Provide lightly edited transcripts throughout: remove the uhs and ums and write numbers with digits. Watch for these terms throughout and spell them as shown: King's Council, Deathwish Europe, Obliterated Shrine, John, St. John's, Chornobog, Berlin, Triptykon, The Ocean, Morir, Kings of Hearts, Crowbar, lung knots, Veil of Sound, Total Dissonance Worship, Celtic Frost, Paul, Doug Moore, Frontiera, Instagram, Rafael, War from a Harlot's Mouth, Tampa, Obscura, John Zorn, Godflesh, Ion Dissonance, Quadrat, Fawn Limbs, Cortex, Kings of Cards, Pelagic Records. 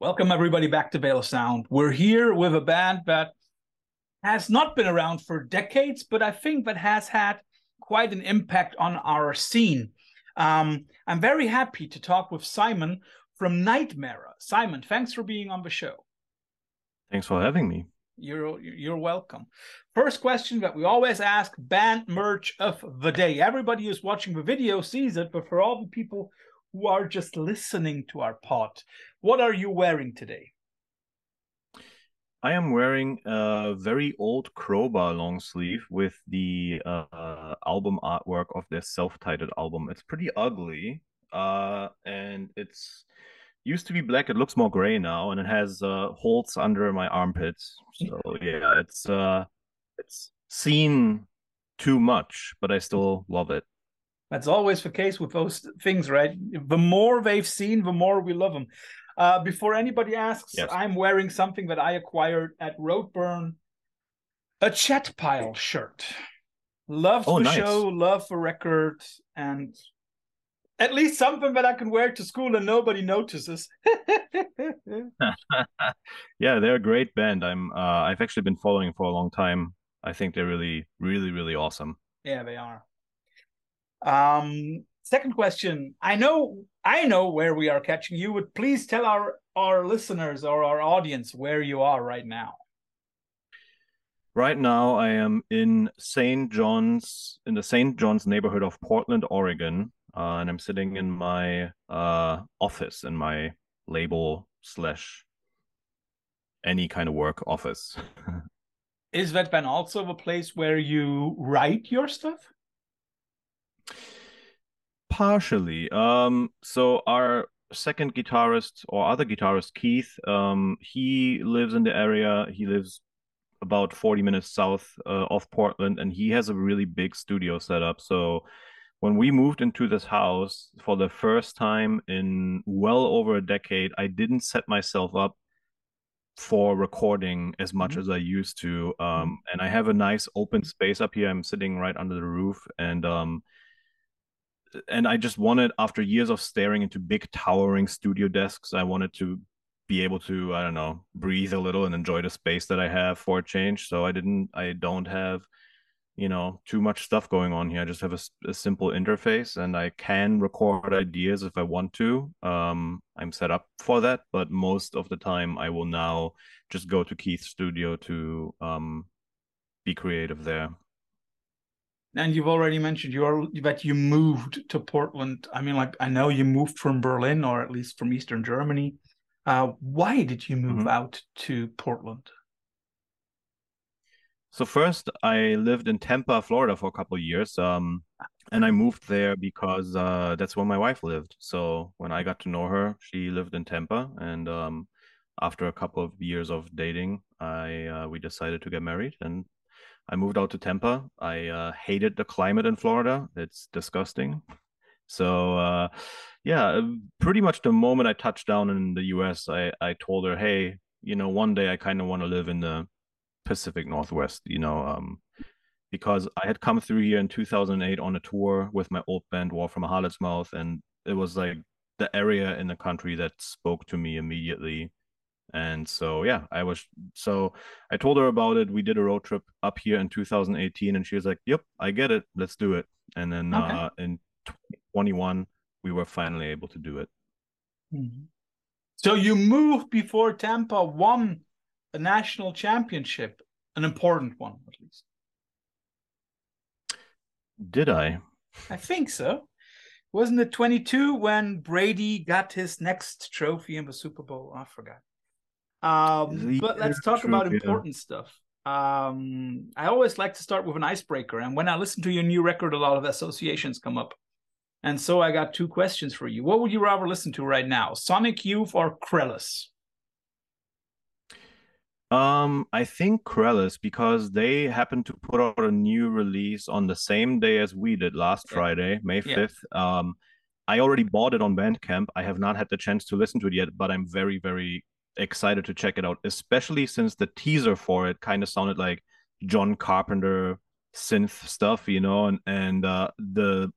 Welcome, everybody, back to Veil of Sound. We're here with a band that has not been around for decades, but I think that has had quite an impact on our scene. I'm very happy to talk with Simon from Nightmarer. Simon, thanks for being on the show. Thanks for having me. You're welcome. First question that we always ask, band merch of the day. Everybody who's watching the video sees it, but for all the people who are just listening to our pod, what are you wearing today? I am wearing a very old Crowbar long sleeve with the album artwork of their self-titled album. It's pretty ugly, and it's used to be black. It looks more gray now, and it has holes under my armpits. So yeah, it's seen too much, but I still love it. That's always the case with those things, right? The more they've seen, the more we love them. Before anybody asks, yes. I'm wearing something that I acquired at Roadburn, a Chat Pile shirt. Love the show, love the record, and at least something that I can wear to school and nobody notices. Yeah, they're a great band. I've actually been following for a long time. I think they're really, really, really awesome. Yeah, they are. Second question. I know where we are catching you, but please tell our listeners or our audience where you are right now. Right now, I am in St. John's, in the St. John's neighborhood of Portland, Oregon, and I'm sitting in my office, in my label / any kind of work office. Is that then also the place where you write your stuff? Partially. So our second guitarist or other guitarist, Keith, he lives in the area. He lives about 40 minutes south of Portland, and he has a really big studio set up. So when we moved into this house for the first time in well over a decade, I didn't set myself up for recording as much as I used to, and I have a nice open space up here. I'm sitting right under the roof, and I just wanted, after years of staring into big towering studio desks, I wanted to be able to, I don't know, breathe a little and enjoy the space that I have for a change. So I don't have, you know, too much stuff going on here. I just have a simple interface, and I can record ideas if I want to. I'm set up for that, but most of the time I will now just go to Keith's studio to be creative there. And you've already mentioned that you moved to Portland. I mean, like, I know you moved from Berlin, or at least from Eastern Germany. Why did you move out to Portland? So first, I lived in Tampa, Florida for a couple of years, and I moved there because that's where my wife lived. So when I got to know her, she lived in Tampa, and after a couple of years of dating, we decided to get married, and I moved out to Tampa. I hated the climate in Florida. It's disgusting. So yeah, pretty much the moment I touched down in the U.S., I told her, hey, you know, one day I kind of want to live in the Pacific Northwest, you know, because I had come through here in 2008 on a tour with my old band War from a Harlot's Mouth, and it was like the area in the country that spoke to me immediately. And so yeah, I told her about it. We did a road trip up here in 2018, and she was like, yep, I get it, let's do it. And then in 2021 we were finally able to do it. So you moved before Tampa won a national championship, an important one, at least. Did I? I think so. Wasn't it 22 when Brady got his next trophy in the Super Bowl? I forgot. But let's talk about important stuff. I always like to start with an icebreaker, and when I listen to your new record, a lot of associations come up. And so I got two questions for you. What would you rather listen to right now, Sonic Youth or Krellis? I think Krellis, because they happened to put out a new release on the same day as we did last Friday, May 5th. Yeah. I already bought it on Bandcamp. I have not had the chance to listen to it yet, but I'm very, very excited to check it out, especially since the teaser for it kind of sounded like John Carpenter synth stuff, you know, and the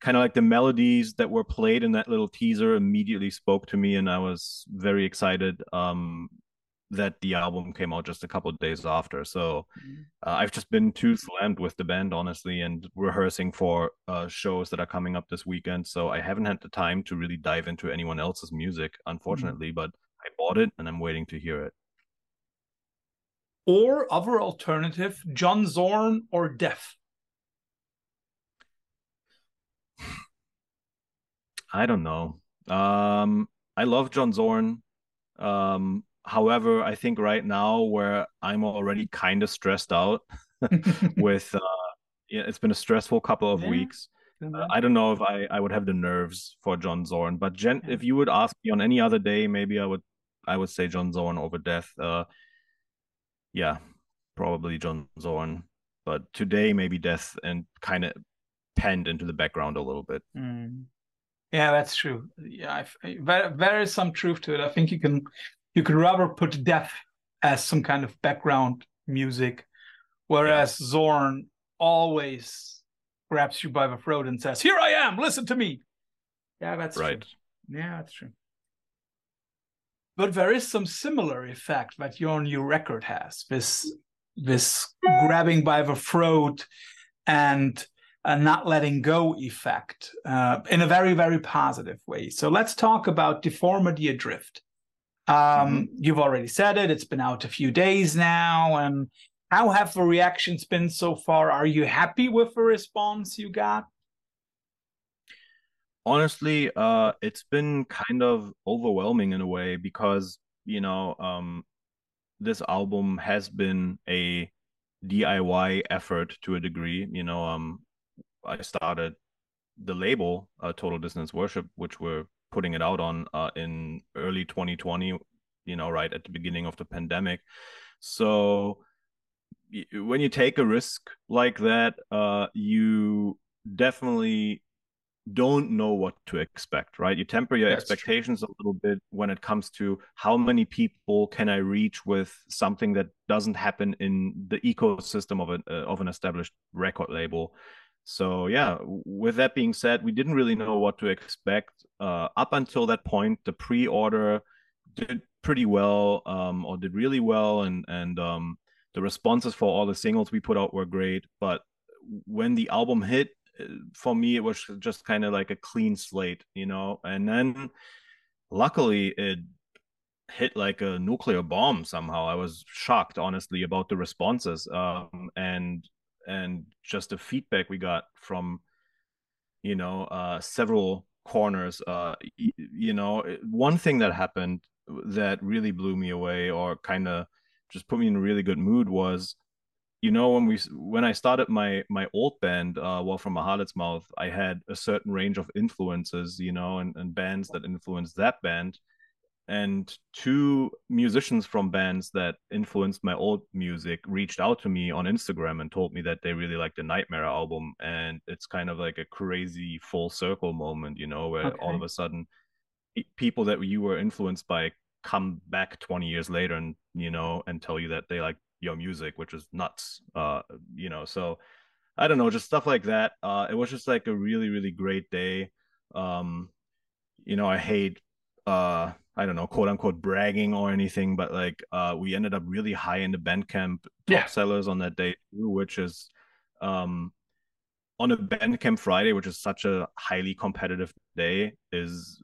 kind of like the melodies that were played in that little teaser immediately spoke to me, and I was very excited that the album came out just a couple of days after. So I've just been too slammed with the band, honestly, and rehearsing for shows that are coming up this weekend. So I haven't had the time to really dive into anyone else's music, unfortunately, but I bought it and I'm waiting to hear it. Or other alternative, John Zorn or Death. I don't know. I love John Zorn. However, I think right now where I'm already kind of stressed out with, yeah, it's been a stressful couple of weeks. I don't know if I would have the nerves for John Zorn, but if you would ask me on any other day, maybe I would say John Zorn over Death. Yeah, probably John Zorn, but today maybe Death and kind of panned into the background a little bit. Yeah, that's true. Yeah, there is some truth to it. I think you can rather put Death as some kind of background music, whereas Zorn always grabs you by the throat and says, "Here I am, listen to me." Yeah, that's right. True. Yeah, that's true. But there is some similar effect that your new record has, this grabbing by the throat and a not letting go effect in a very, very positive way. So let's talk about Deformity Adrift. You've already said it. It's been out a few days now. And how have the reactions been so far? Are you happy with the response you got? Honestly, it's been kind of overwhelming in a way because, you know, this album has been a DIY effort to a degree. You know, I started the label, Total Dissonance Worship, which we're putting it out on in early 2020, you know, right at the beginning of the pandemic. So when you take a risk like that, you definitely don't know what to expect, right? You temper your expectations a little bit when it comes to how many people can I reach with something that doesn't happen in the ecosystem of an established record label. So yeah, with that being said, we didn't really know what to expect. Up until that point, the pre-order did pretty well, or did really well, and the responses for all the singles we put out were great. But when the album hit, for me, it was just kind of like a clean slate, you know. And then luckily, it hit like a nuclear bomb somehow. I was shocked, honestly, about the responses, and just the feedback we got from, you know, several corners. You know, one thing that happened that really blew me away, or kind of just put me in a really good mood, was, you know, when I started my old band, War from a Harlot's Mouth, I had a certain range of influences, you know, and bands that influenced that band, and two musicians from bands that influenced my old music reached out to me on Instagram and told me that they really liked the Nightmarer album. And it's kind of like a crazy full circle moment, you know, where all of a sudden people that you were influenced by come back 20 years later and, you know, and tell you that they like your music, which is nuts. You know, so I don't know, just stuff like that. It was just like a really, really great day. You know, I hate, I don't know, quote unquote bragging or anything, but like, we ended up really high in the Bandcamp top sellers on that day too, which is, on a Bandcamp Friday, which is such a highly competitive day, is,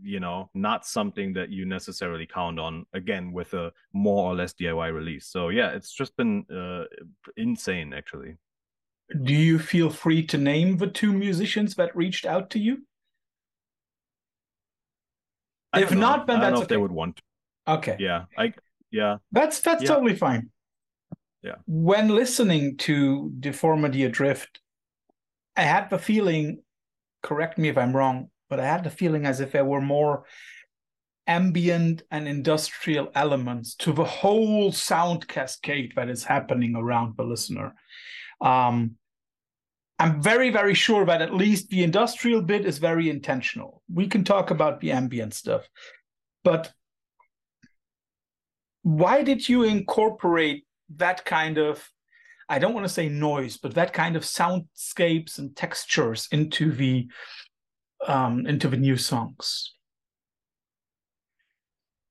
you know, not something that you necessarily count on, again, with a more or less DIY release. So yeah, it's just been insane, actually. Do you feel free to name the two musicians that reached out to you? If not, then that's okay. I don't know if they would want to. Okay. Yeah. That's totally fine. Yeah. When listening to Deformity Adrift, I had the feeling, correct me if I'm wrong, but I had the feeling as if there were more ambient and industrial elements to the whole sound cascade that is happening around the listener. I'm very, very sure that at least the industrial bit is very intentional. We can talk about the ambient stuff. But why did you incorporate that kind of I don't want to say noise, but that kind of soundscapes and textures into the new songs.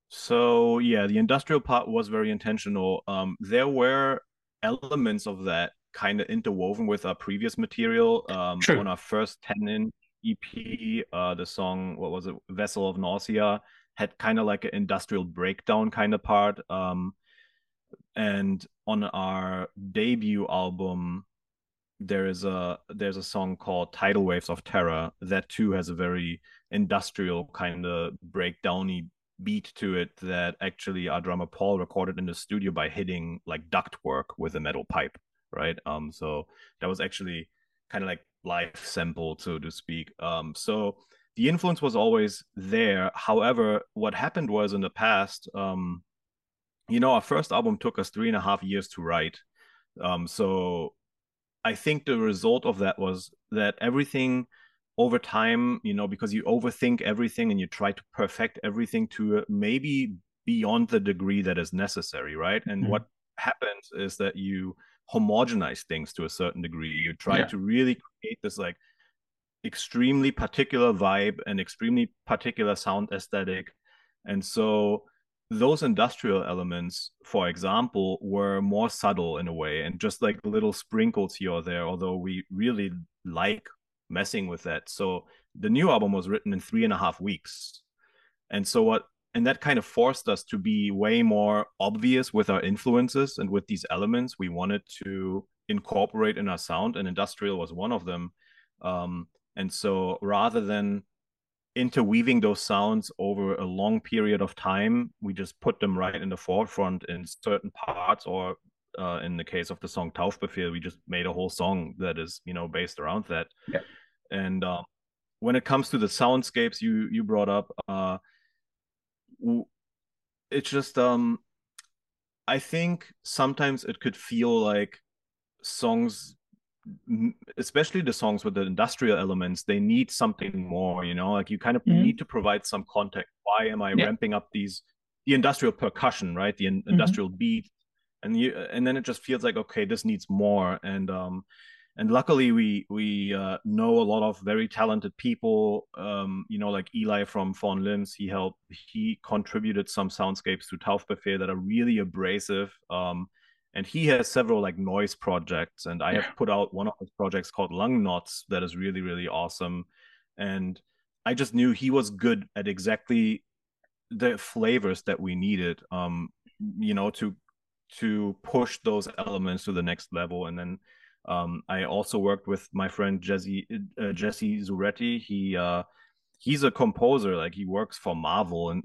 So yeah, the industrial part was very intentional. There were elements of that kind of interwoven with our previous material. On our first 10-inch EP, the song, what was it, Vessel of Nausea, had kind of like an industrial breakdown kind of part. And on our debut album, there's a song called Tidal Waves of Terror that too has a very industrial kind of breakdowny beat to it that actually our drummer Paul recorded in the studio by hitting like ductwork with a metal pipe, right? So that was actually kind of like live sample, so to speak. So the influence was always there. However, what happened was in the past, you know, our first album took us 3.5 years to write. So I think the result of that was that everything over time, you know, because you overthink everything and you try to perfect everything to maybe beyond the degree that is necessary, right? And what happens is that you homogenize things to a certain degree. You try to really create this like extremely particular vibe and extremely particular sound aesthetic. And so those industrial elements, for example, were more subtle in a way and just like little sprinkles here or there, although we really like messing with that. So the new album was written in 3.5 weeks. And so and that kind of forced us to be way more obvious with our influences and with these elements we wanted to incorporate in our sound, and industrial was one of them. And so rather than interweaving those sounds over a long period of time, we just put them right in the forefront in certain parts, or in the case of the song Taufbefehl, we just made a whole song that is, you know, based around that. Yeah. And when it comes to the soundscapes you brought up, it's just I think sometimes it could feel like songs, especially the songs with the industrial elements, they need something more, you know, like you kind of need to provide some context. Why am I ramping up the industrial percussion, right? The industrial beat, and then it just feels like, okay, this needs more. And luckily we know a lot of very talented people, you know, like Eli from Fawn Limbs. He contributed some soundscapes to Taufbefehl that are really abrasive. And he has several like noise projects, and I have put out one of his projects called Lung Knots that is really, really awesome. And I just knew he was good at exactly the flavors that we needed, you know, to push those elements to the next level. And then I also worked with my friend Jesse Zuretti. He's a composer, like he works for Marvel and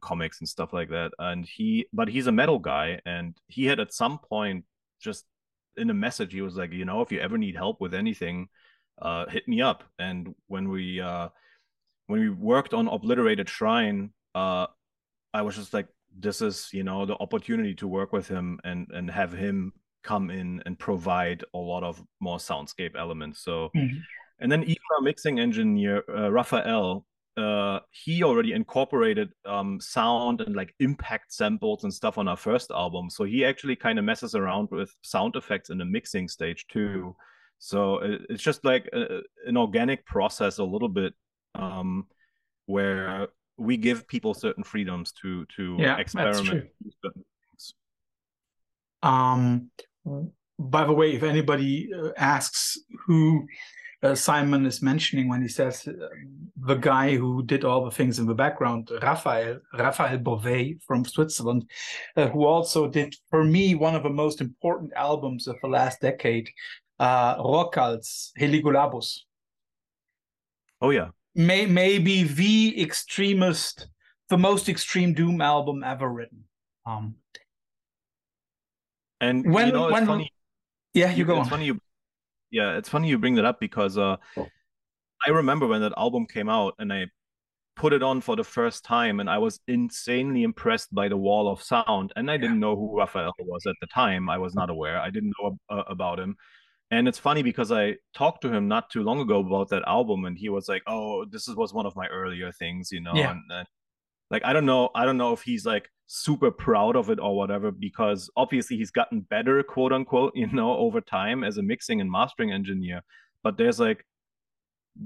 comics and stuff like that. And he's a metal guy. And he had at some point, just in a message, he was like, you know, if you ever need help with anything, hit me up. And when we worked on Obliterated Shrine, I was just like, this is, you know, the opportunity to work with him and have him come in and provide a lot of more soundscape elements. So. And then even our mixing engineer, Rafael, he already incorporated sound and like impact samples and stuff on our first album. So he actually kind of messes around with sound effects in the mixing stage too. So it's just like an organic process a little bit, where we give people certain freedoms to experiment. By the way, if anybody asks who Simon is mentioning when he says the guy who did all the things in the background, Rafael Beauvais from Switzerland, who also did, for me, one of the most important albums of the last decade, Rocal's Heligulabus. Oh, yeah. Maybe the most extreme doom album ever written. And when, you know, it's funny. Yeah, go on. It's funny it's funny you bring that up, because I remember when that album came out and I put it on for the first time, and I was insanely impressed by the wall of sound. And I didn't know who Rafael was at the time. I was not aware. I didn't know about him. And it's funny because I talked to him not too long ago about that album, and he was like, oh, this was one of my earlier things, you know. And like, I don't know if he's like super proud of it or whatever, because obviously he's gotten better, quote unquote, you know, over time as a mixing and mastering engineer. But there's like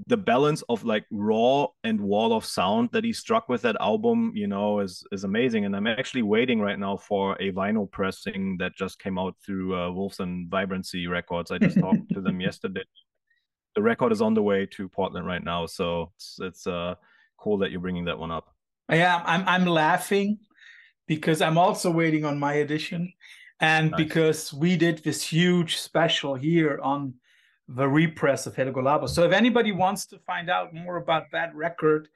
the balance of like raw and wall of sound that he struck with that album, you know, is amazing. And I'm actually waiting right now for a vinyl pressing that just came out through Wolves and Vibrancy Records. I just talked to them yesterday. The record is on the way to Portland right now, so it's cool that you're bringing that one up. Yeah, I'm laughing because I'm also waiting on my edition, and nice. Because we did this huge special here on the repress of Helgolabo. So if anybody wants to find out more about that record,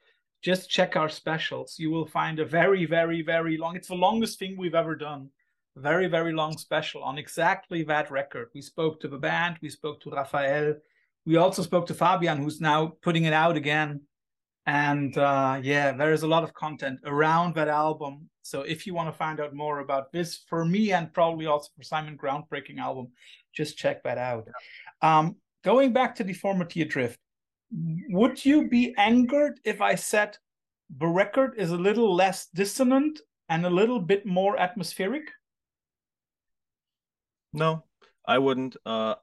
just check our specials. You will find a very, very, very long, it's the longest thing we've ever done, a very, very long special on exactly that record. We spoke to the band, we spoke to Rafael, we also spoke to Fabian, who's now putting it out again. And yeah, there is a lot of content around that album. So if you want to find out more about this, for me and probably also for Simon, groundbreaking album, just check that out. Going back to Deformity Adrift, would you be angered if I said the record is a little less dissonant and a little bit more atmospheric? No, I wouldn't. I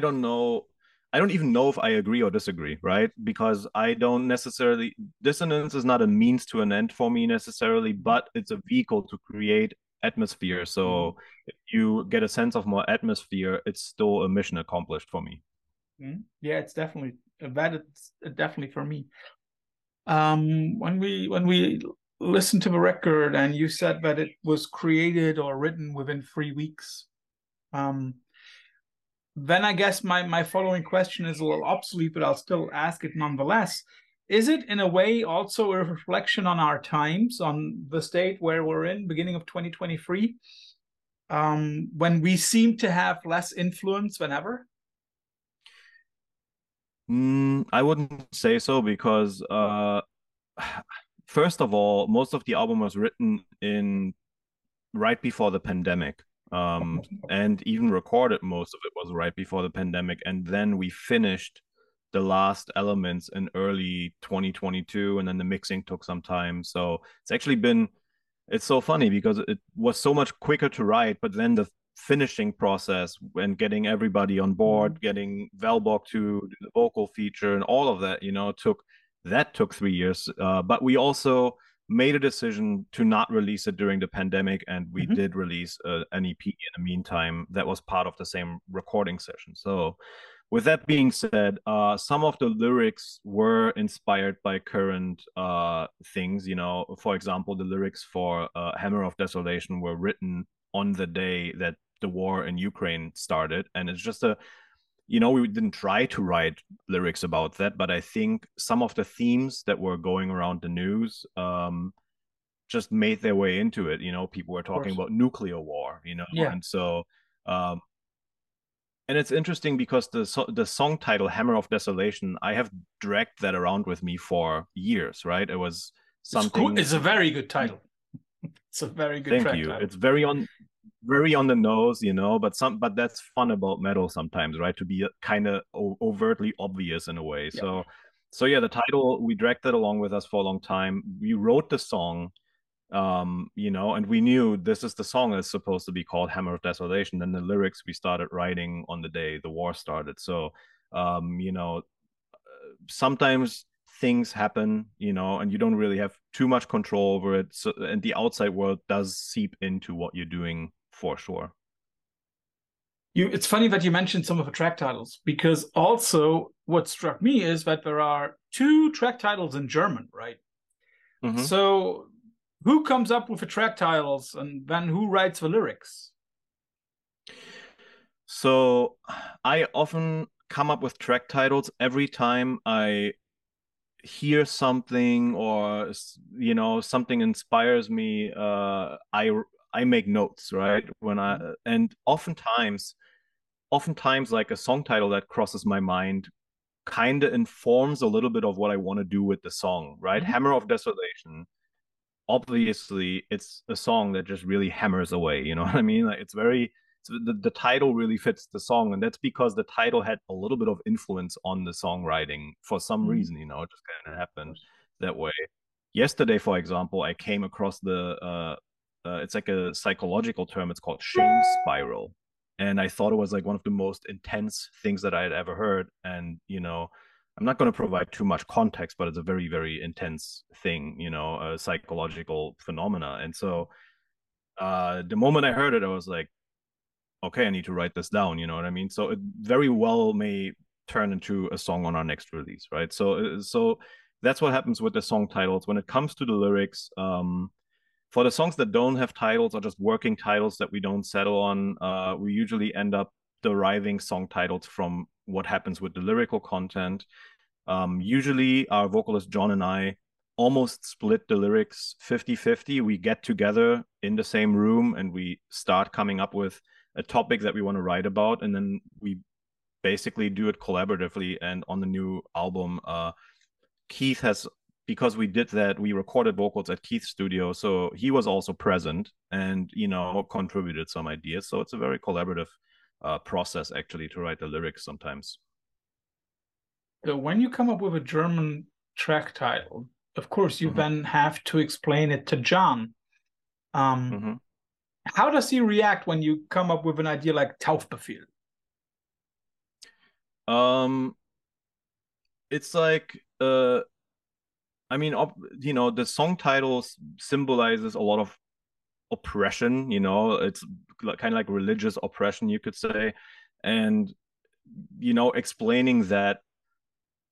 don't know. I don't even know if I agree or disagree, right? Because I don't necessarily, dissonance is not a means to an end for me necessarily, but it's a vehicle to create atmosphere. So if you get a sense of more atmosphere, it's still a mission accomplished for me. Yeah, it's definitely, that it's definitely for me. When we listened to the record and you said that it was created or written within 3 weeks, then I guess my following question is a little obsolete, but I'll still ask it nonetheless. Is it in a way also a reflection on our times, on the state where we're in, beginning of 2023, when we seem to have less influence than ever? I wouldn't say so, because first of all, most of the album was written in right before the pandemic. And even recorded, most of it was right before the pandemic, and then we finished the last elements in early 2022, and then the mixing took some time. So it's actually been, it's so funny because it was so much quicker to write, but then the finishing process and getting everybody on board, getting Valborg to do the vocal feature and all of that, you know, took 3 years. But we also made a decision to not release it during the pandemic, and we did release an EP in the meantime that was part of the same recording session. So with that being said, some of the lyrics were inspired by current things, you know. For example, the lyrics for Hammer of Desolation were written on the day that the war in Ukraine started, and it's just a, you know, we didn't try to write lyrics about that, but I think some of the themes that were going around the news just made their way into it. You know, people were talking about nuclear war, you know, and so, and it's interesting because the song title, Hammer of Desolation, I have dragged that around with me for years, right? It was something... It's cool. It's a very good title. It's a very good title. It's very on the nose, you know, but that's fun about metal sometimes, right? To be kind of overtly obvious in a way. Yeah. So yeah, the title, we dragged that along with us for a long time. We wrote the song, you know, and we knew this is the song that's supposed to be called Hammer of Desolation. Then the lyrics we started writing on the day the war started. So, you know, sometimes things happen, you know, and you don't really have too much control over it. So, and the outside world does seep into what you're doing. For sure. It's funny that you mentioned some of the track titles, because also what struck me is that there are 2 track titles in German, right? So who comes up with the track titles, and then who writes the lyrics? So I often come up with track titles every time I hear something, or, you know, something inspires me. I make notes, right? When I, and oftentimes like a song title that crosses my mind kind of informs a little bit of what I want to do with the song, right? Hammer of Desolation, obviously it's a song that just really hammers away, you know what I mean? Like, it's very, the title really fits the song, and that's because the title had a little bit of influence on the songwriting for some reason, you know. It just kind of happened that way. Yesterday, for example, I came across the it's like a psychological term. It's called shame spiral. And I thought it was like one of the most intense things that I had ever heard. And, you know, I'm not going to provide too much context, but it's a very, very intense thing, you know, a psychological phenomena. And so the moment I heard it, I was like, okay, I need to write this down. You know what I mean? So it very well may turn into a song on our next release, right? So that's what happens with the song titles. When it comes to the lyrics, for the songs that don't have titles or just working titles that we don't settle on, we usually end up deriving song titles from what happens with the lyrical content. Usually our vocalist John and I almost split the lyrics 50-50. We get together in the same room and we start coming up with a topic that we want to write about, and then we basically do it collaboratively. And on the new album, Keith has, because we did that, we recorded vocals at Keith's studio, so he was also present and, you know, contributed some ideas. So it's a very collaborative process, actually, to write the lyrics sometimes. So when you come up with a German track title, of course, you then have to explain it to John. How does he react when you come up with an idea like Taufbefehl? It's like, I mean, you know, the song title symbolizes a lot of oppression, you know, it's kind of like religious oppression, you could say. And, you know, explaining that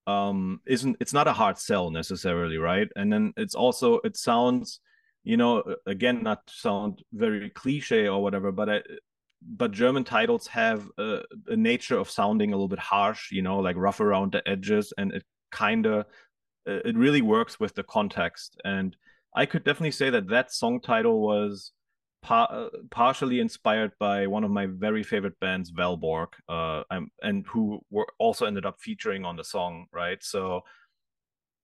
it's not a hard sell necessarily, right? And then it's also, it sounds, you know, again, not to sound very cliche or whatever, but German titles have a nature of sounding a little bit harsh, you know, like rough around the edges, and it kind of, it really works with the context. And I could definitely say that that song title was partially inspired by one of my very favorite bands, Valborg, and who were also ended up featuring on the song, right? So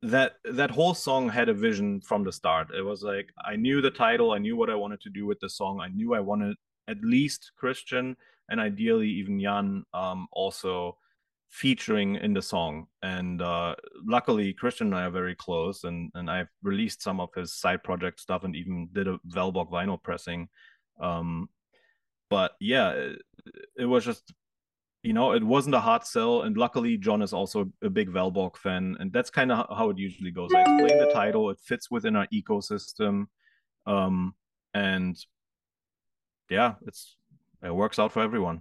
that whole song had a vision from the start. It was like, I knew the title, I knew what I wanted to do with the song, I knew I wanted at least Christian and ideally even Jan also featuring in the song. And luckily Christian and I are very close, and I've released some of his side project stuff and even did a Valborg vinyl pressing. But yeah, it was just, you know, it wasn't a hard sell, and luckily John is also a big Valborg fan, and that's kind of how it usually goes. I explain the title, it fits within our ecosystem, and yeah, it works out for everyone.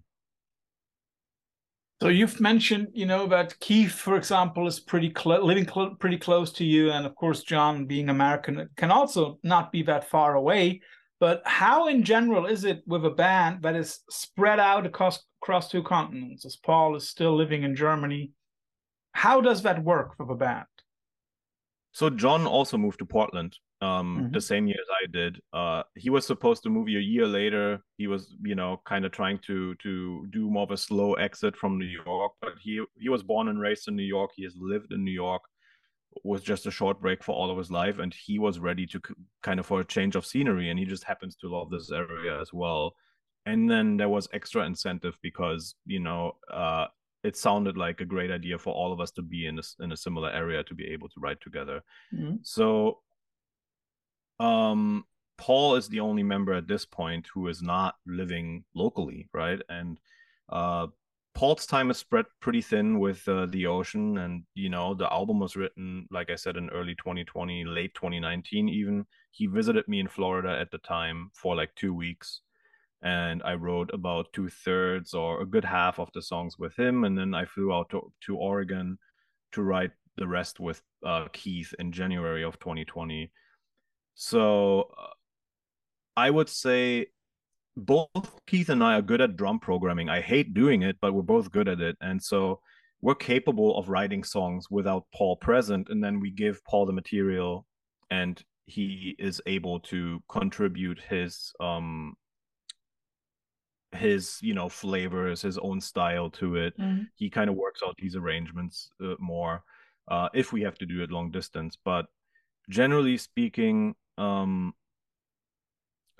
So you've mentioned, you know, that Keith, for example, is pretty close to you, and of course John, being American, can also not be that far away. But how in general is it with a band that is spread out across two continents, as Paul is still living in Germany? How does that work with a band? So John also moved to Portland the same year as I did. He was supposed to move a year later. He was, you know, kind of trying to do more of a slow exit from New York, but he was born and raised in New York. He has lived in New York. Was just a short break for all of his life, and he was ready to kind of for a change of scenery, and he just happens to love this area as well. And then there was extra incentive because, you know, it sounded like a great idea for all of us to be in a similar area to be able to write together. So Paul is the only member at this point who is not living locally, right? And Paul's time is spread pretty thin with the ocean, and, you know, the album was written, like I said, in early 2020, late 2019 even. He visited me in Florida at the time for like 2 weeks, and I wrote about 2/3 or a good half of the songs with him, and then I flew out to Oregon to write the rest with Keith in January of 2020. So I would say both Keith and I are good at drum programming. I hate doing it, but we're both good at it. And so we're capable of writing songs without Paul present. And then we give Paul the material, and he is able to contribute his, you know, flavors, his own style to it. He kind of works out these arrangements more if we have to do it long distance. But generally speaking,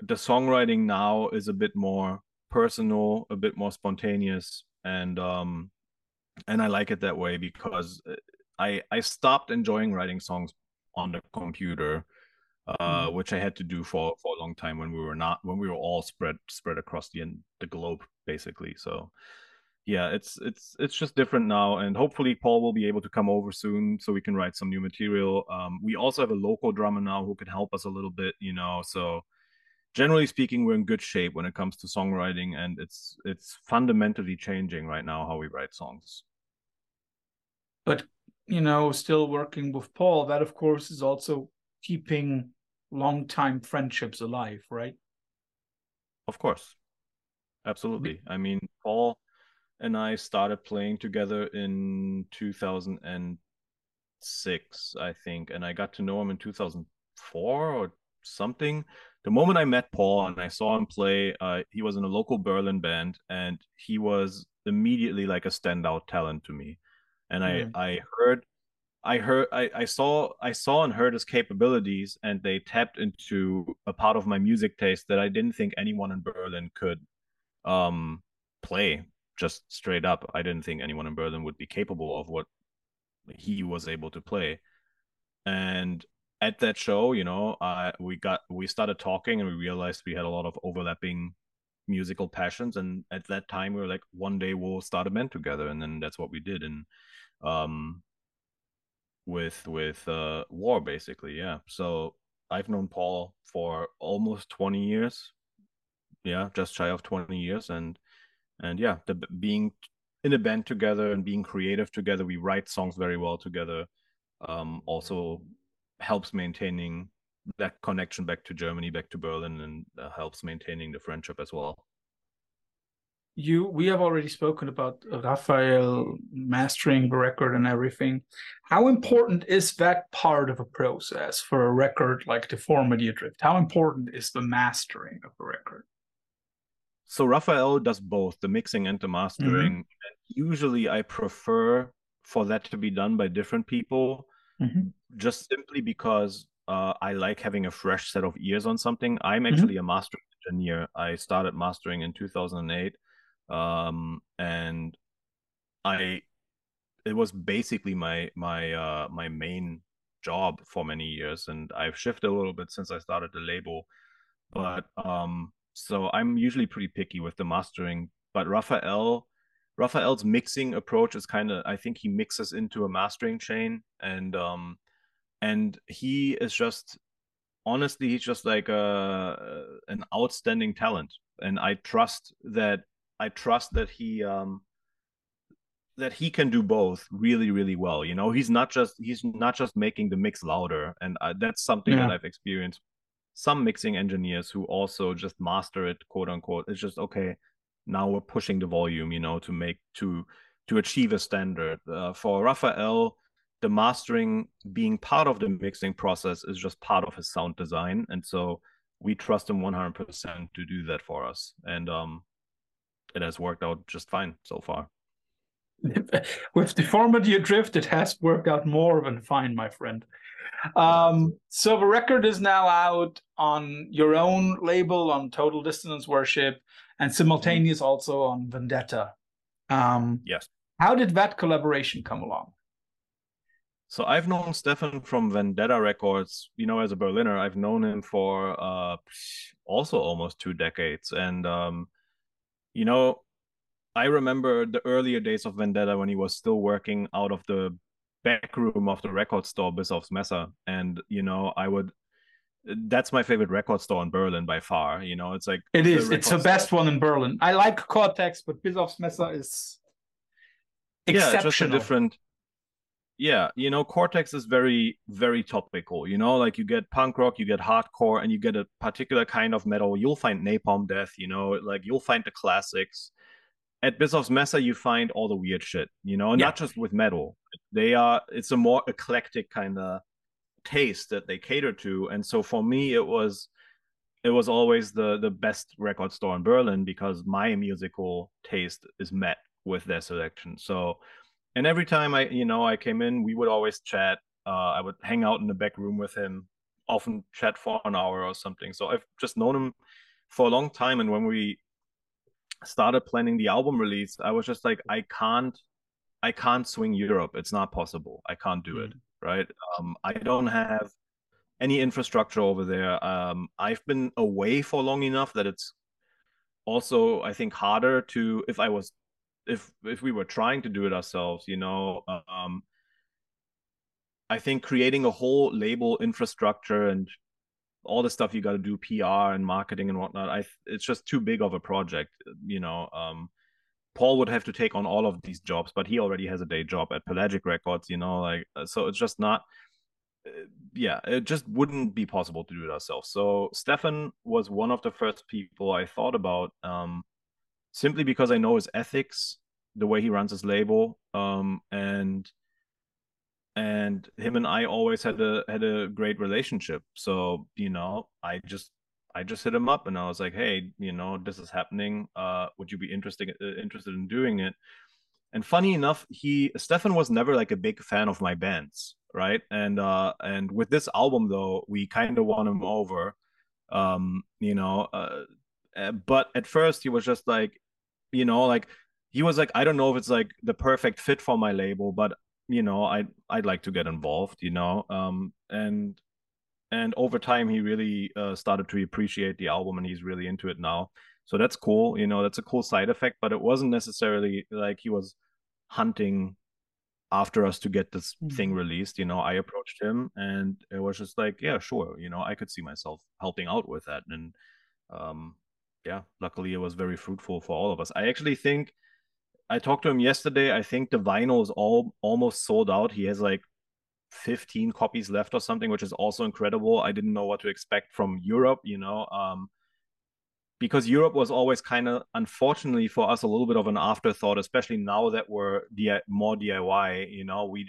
the songwriting now is a bit more personal, a bit more spontaneous, and I like it that way because I stopped enjoying writing songs on the computer which I had to do for a long time when we were all spread across the globe, basically. So yeah, it's just different now, and hopefully Paul will be able to come over soon so we can write some new material. We also have a local drummer now who can help us a little bit, you know. So generally speaking, we're in good shape when it comes to songwriting, and it's fundamentally changing right now how we write songs. But you know, still working with Paul, that of course is also keeping long-time friendships alive, right? Of course, absolutely. I mean, Paul and I started playing together in 2006, I think, and I got to know him in 2004 or something. The moment I met Paul and I saw him play, he was in a local Berlin band, and he was immediately like a standout talent to me. And I saw and heard his capabilities, and they tapped into a part of my music taste that I didn't think anyone in Berlin could play. Just straight up, I didn't think anyone in Berlin would be capable of what he was able to play. And at that show, you know, we started talking, and we realized we had a lot of overlapping musical passions. And at that time, we were like, one day we'll start a band together, and then that's what we did. And with War, basically, yeah. So I've known Paul for almost 20 years, yeah, just shy of 20 years, and yeah, being in a band together and being creative together, we write songs very well together, also helps maintaining that connection back to Germany, back to Berlin, and helps maintaining the friendship as well. We have already spoken about Rafael mastering the record and everything. How important is that part of a process for a record like Deformity Adrift? How important is the mastering of the record? So Rafael does both the mixing and the mastering. And usually I prefer for that to be done by different people, just simply because I like having a fresh set of ears on something. I'm actually a mastering engineer. I started mastering in 2008, and it was basically my main job for many years. And I've shifted a little bit since I started the label, but so I'm usually pretty picky with the mastering, but Rafael's mixing approach is kind of, I think he mixes into a mastering chain, and he is just, honestly, he's just like an outstanding talent, and I trust that he can do both really, really well. You know, he's not just making the mix louder, and that's something that I've experienced. Some mixing engineers who also just master it, quote unquote. It's just, okay, now we're pushing the volume, you know, to achieve a standard. For Rafael, the mastering being part of the mixing process is just part of his sound design, and so we trust him 100% to do that for us, and it has worked out just fine so far. With Deformity Adrift, it has worked out more than fine, my friend. So the record is now out on your own label, on Total Dissonance Worship, and simultaneous also on Vendetta. Yes. How did that collaboration come along? So I've known Stefan from Vendetta Records, you know, as a Berliner. I've known him for also almost 2 decades. And, you know, I remember the earlier days of Vendetta when he was still working out of the back room of the record store, Bischoff's Messer. And, you know, that's my favorite record store in Berlin by far. You know, it's the best one in Berlin. I like Cortex, but Bischoff's Messer is exceptional. Yeah, it's just a different... Yeah, you know, Cortex is very, very topical. You know, like you get punk rock, you get hardcore, and you get a particular kind of metal. You'll find Napalm Death, you know, like you'll find the classics. At Bischoff's Messer, you find all the weird shit, you know, not just with metal. It's a more eclectic kind of taste that they cater to. And so for me, it was always the best record store in Berlin because my musical taste is met with their selection. So. And every time I came in, we would always chat. I would hang out in the back room with him, often chat for an hour or something. So I've just known him for a long time. And when we started planning the album release, I was just like, I can't swing Europe. It's not possible. I can't do it. Right. I don't have any infrastructure over there. I've been away for long enough that it's also, I think, harder to, if we were trying to do it ourselves, you know, I think creating a whole label infrastructure and all the stuff you got to do, PR and marketing and whatnot, it's just too big of a project, you know. Paul would have to take on all of these jobs, but he already has a day job at Pelagic Records, you know, like, so it's just not, yeah, it just wouldn't be possible to do it ourselves. So Stefan was one of the first people I thought about, simply because I know his ethics, the way he runs his label, and him and I always had a great relationship. So, you know, I just hit him up and I was like, hey, you know, this is happening. Would you be interested in doing it? And funny enough, Stefan was never like a big fan of my bands, right? And with this album though, we kind of won him over, you know. But at first he was just like, you know, like he was like, I don't know if it's like the perfect fit for my label, but you know, I'd like to get involved, you know. And over time, he really started to appreciate the album, and he's really into it now. So that's cool, you know. That's a cool side effect, but it wasn't necessarily like he was hunting after us to get this thing released, you know. I approached him, and it was just like, yeah, sure, you know, I could see myself helping out with that, and yeah, luckily it was very fruitful for all of us. I actually think, I talked to him yesterday, I think the vinyl is almost sold out. He has like 15 copies left or something, which is also incredible. I didn't know what to expect from Europe, you know, because Europe was always kind of, unfortunately for us, a little bit of an afterthought, especially now that we're more DIY, you know. We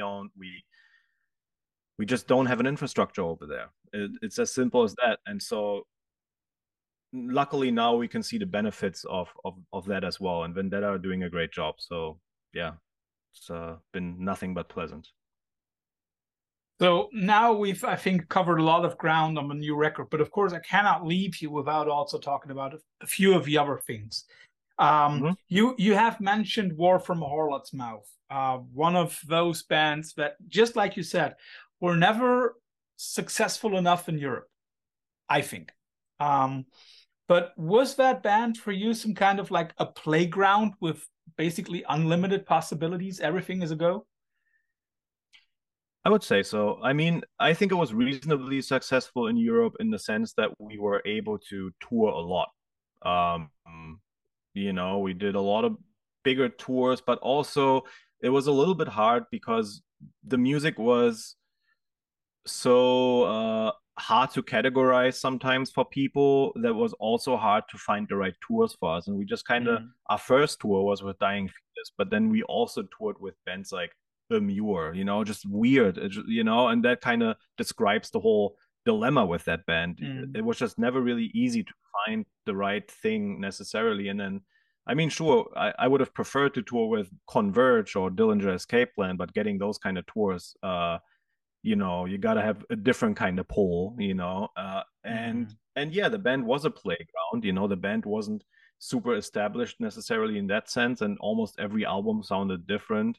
just don't have an infrastructure over there. It's as simple as that. And so luckily now we can see the benefits of that as well, and Vendetta are doing a great job. So yeah, it's been nothing but pleasant. So now we've, I think, covered a lot of ground on the new record, but of course I cannot leave you without also talking about a few of the other things. You have mentioned War from a Harlot's Mouth, one of those bands that, just like you said, were never successful enough in Europe, I think. But was that band for you some kind of like a playground with basically unlimited possibilities? Everything is a go? I would say so. I mean, I think it was reasonably successful in Europe in the sense that we were able to tour a lot. You know, we did a lot of bigger tours, but also it was a little bit hard because the music was so hard to categorize sometimes for people. That was also hard to find the right tours for us. And we just kind of, our first tour was with Dying Fetus, but then we also toured with bands like Mure, you know, just weird, you know, and that kind of describes the whole dilemma with that band. It was just never really easy to find the right thing necessarily. And then, I mean, sure, I would have preferred to tour with Converge or Dillinger Escape Plan, but getting those kind of tours, you know, you got to have a different kind of pull, you know. And yeah, the band was a playground, you know. The band wasn't super established necessarily in that sense, and almost every album sounded different.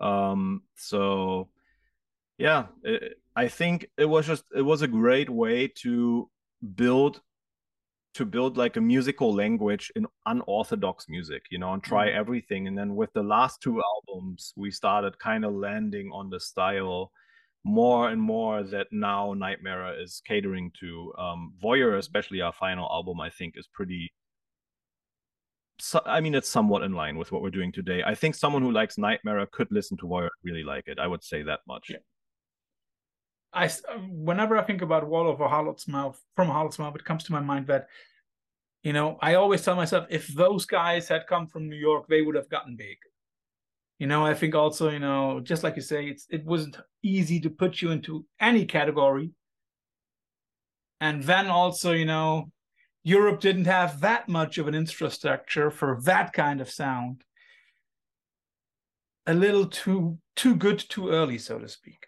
So yeah, I think it was a great way to build like a musical language in unorthodox music, you know, and try everything. And then with the last two albums, we started kind of landing on the style more and more that now Nightmarer is catering to. Voyeur, especially our final album, I think is pretty, so, I mean, it's somewhat in line with what we're doing today. I think someone who likes Nightmarer could listen to Voyeur and really like it. I would say that much. Yeah. Whenever I think about Wall of a Harlot's Mouth, from Harlot's Mouth, it comes to my mind that, you know, I always tell myself, if those guys had come from New York, they would have gotten big. You know, I think also, you know, just like you say, it wasn't easy to put you into any category. And then also, you know, Europe didn't have that much of an infrastructure for that kind of sound. A little too good, too early, so to speak.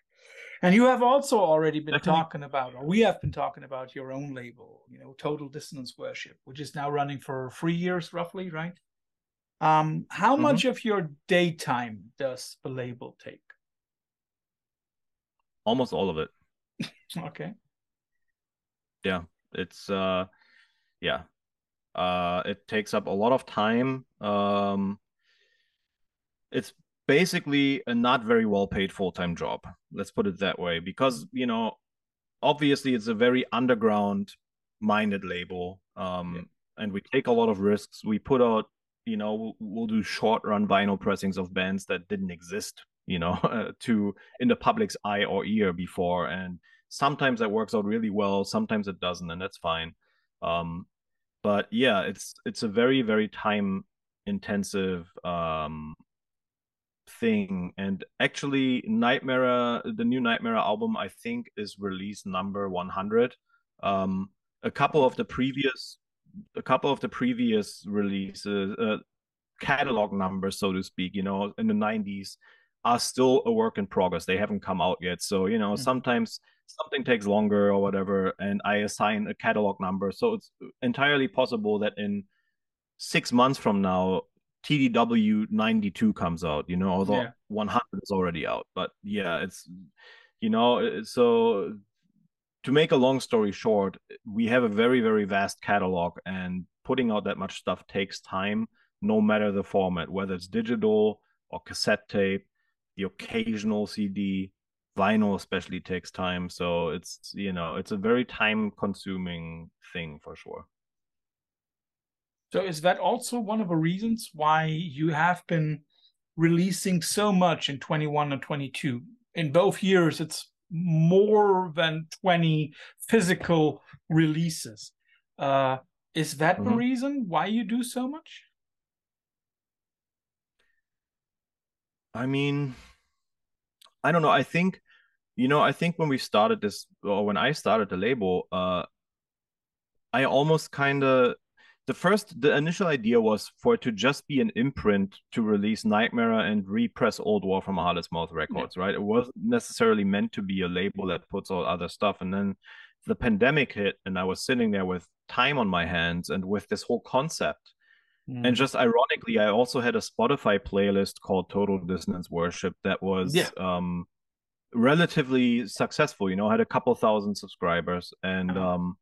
And you have also already been talking about, or we have been talking about, your own label, you know, Total Dissonance Worship, which is now running for 3 years roughly, right? How much of your daytime does the label take? Almost all of it. Okay. Yeah, it's yeah. It takes up a lot of time. It's basically a not very well paid full-time job. Let's put it that way, because, you know, obviously it's a very underground minded label. And we take a lot of risks. We put out, you know, we'll do short run vinyl pressings of bands that didn't exist, you know, to in the public's eye or ear before. And sometimes that works out really well. Sometimes it doesn't, and that's fine. But yeah, it's a very, very time intensive thing. And actually Nightmarer, the new Nightmarer album, I think is release number 100. A couple of the previous releases, catalog numbers, so to speak, you know, in the 90s are still a work in progress. They haven't come out yet. So, you know, sometimes something takes longer or whatever, and I assign a catalog number. So it's entirely possible that in 6 months from now, TDW 92 comes out, you know, although 100 is already out. But yeah, it's, you know, so to make a long story short, we have a very, very vast catalog, and putting out that much stuff takes time, no matter the format, whether it's digital or cassette tape, the occasional CD, vinyl especially takes time. So it's, you know, it's a very time consuming thing for sure. So is that also one of the reasons why you have been releasing so much in 21 and 22? In both years, it's more than 20 physical releases. Is that the reason why you do so much? I mean, I don't know. I think, you know, I think when we started this, or when I started the label, I almost kind of, the initial idea was for it to just be an imprint to release Nightmarer and repress old War from a Harlot's Mouth records, right? It wasn't necessarily meant to be a label that puts out other stuff. And then the pandemic hit, and I was sitting there with time on my hands and with this whole concept. And just ironically, I also had a Spotify playlist called Total Dissonance Worship that was relatively successful, you know, had a couple thousand subscribers, and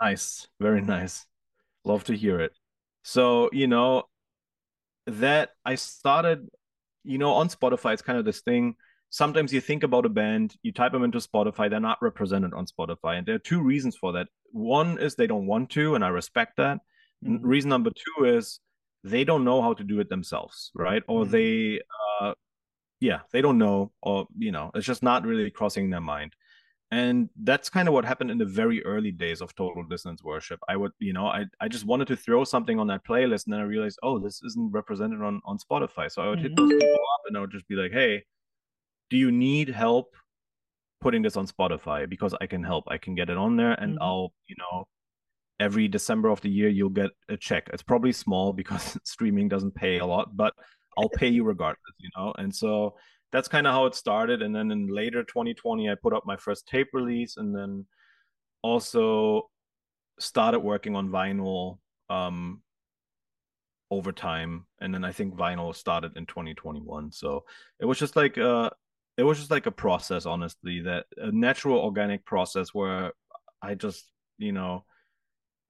nice, very nice. Love to hear it. So, you know, that I started, you know, on Spotify, it's kind of this thing. Sometimes you think about a band, you type them into Spotify, they're not represented on Spotify. And there are two reasons for that. One is they don't want to, and I respect that. Reason number two is they don't know how to do it themselves, right? Or they, they don't know, or, you know, it's just not really crossing their mind. And that's kind of what happened in the very early days of Total Dissonance Worship. I would, you know, I just wanted to throw something on that playlist, and then I realized, oh, this isn't represented on Spotify. So I would hit those people up, and I would just be like, hey, do you need help putting this on Spotify? Because I can help. I can get it on there, and I'll, you know, every December of the year, you'll get a check. It's probably small because streaming doesn't pay a lot, but I'll pay you regardless, you know? And so that's kind of how it started. And then in later 2020, I put up my first tape release, and then also started working on vinyl over time. And then I think vinyl started in 2021. So it was just like, it was just like a process, honestly, that a natural organic process where I just, you know,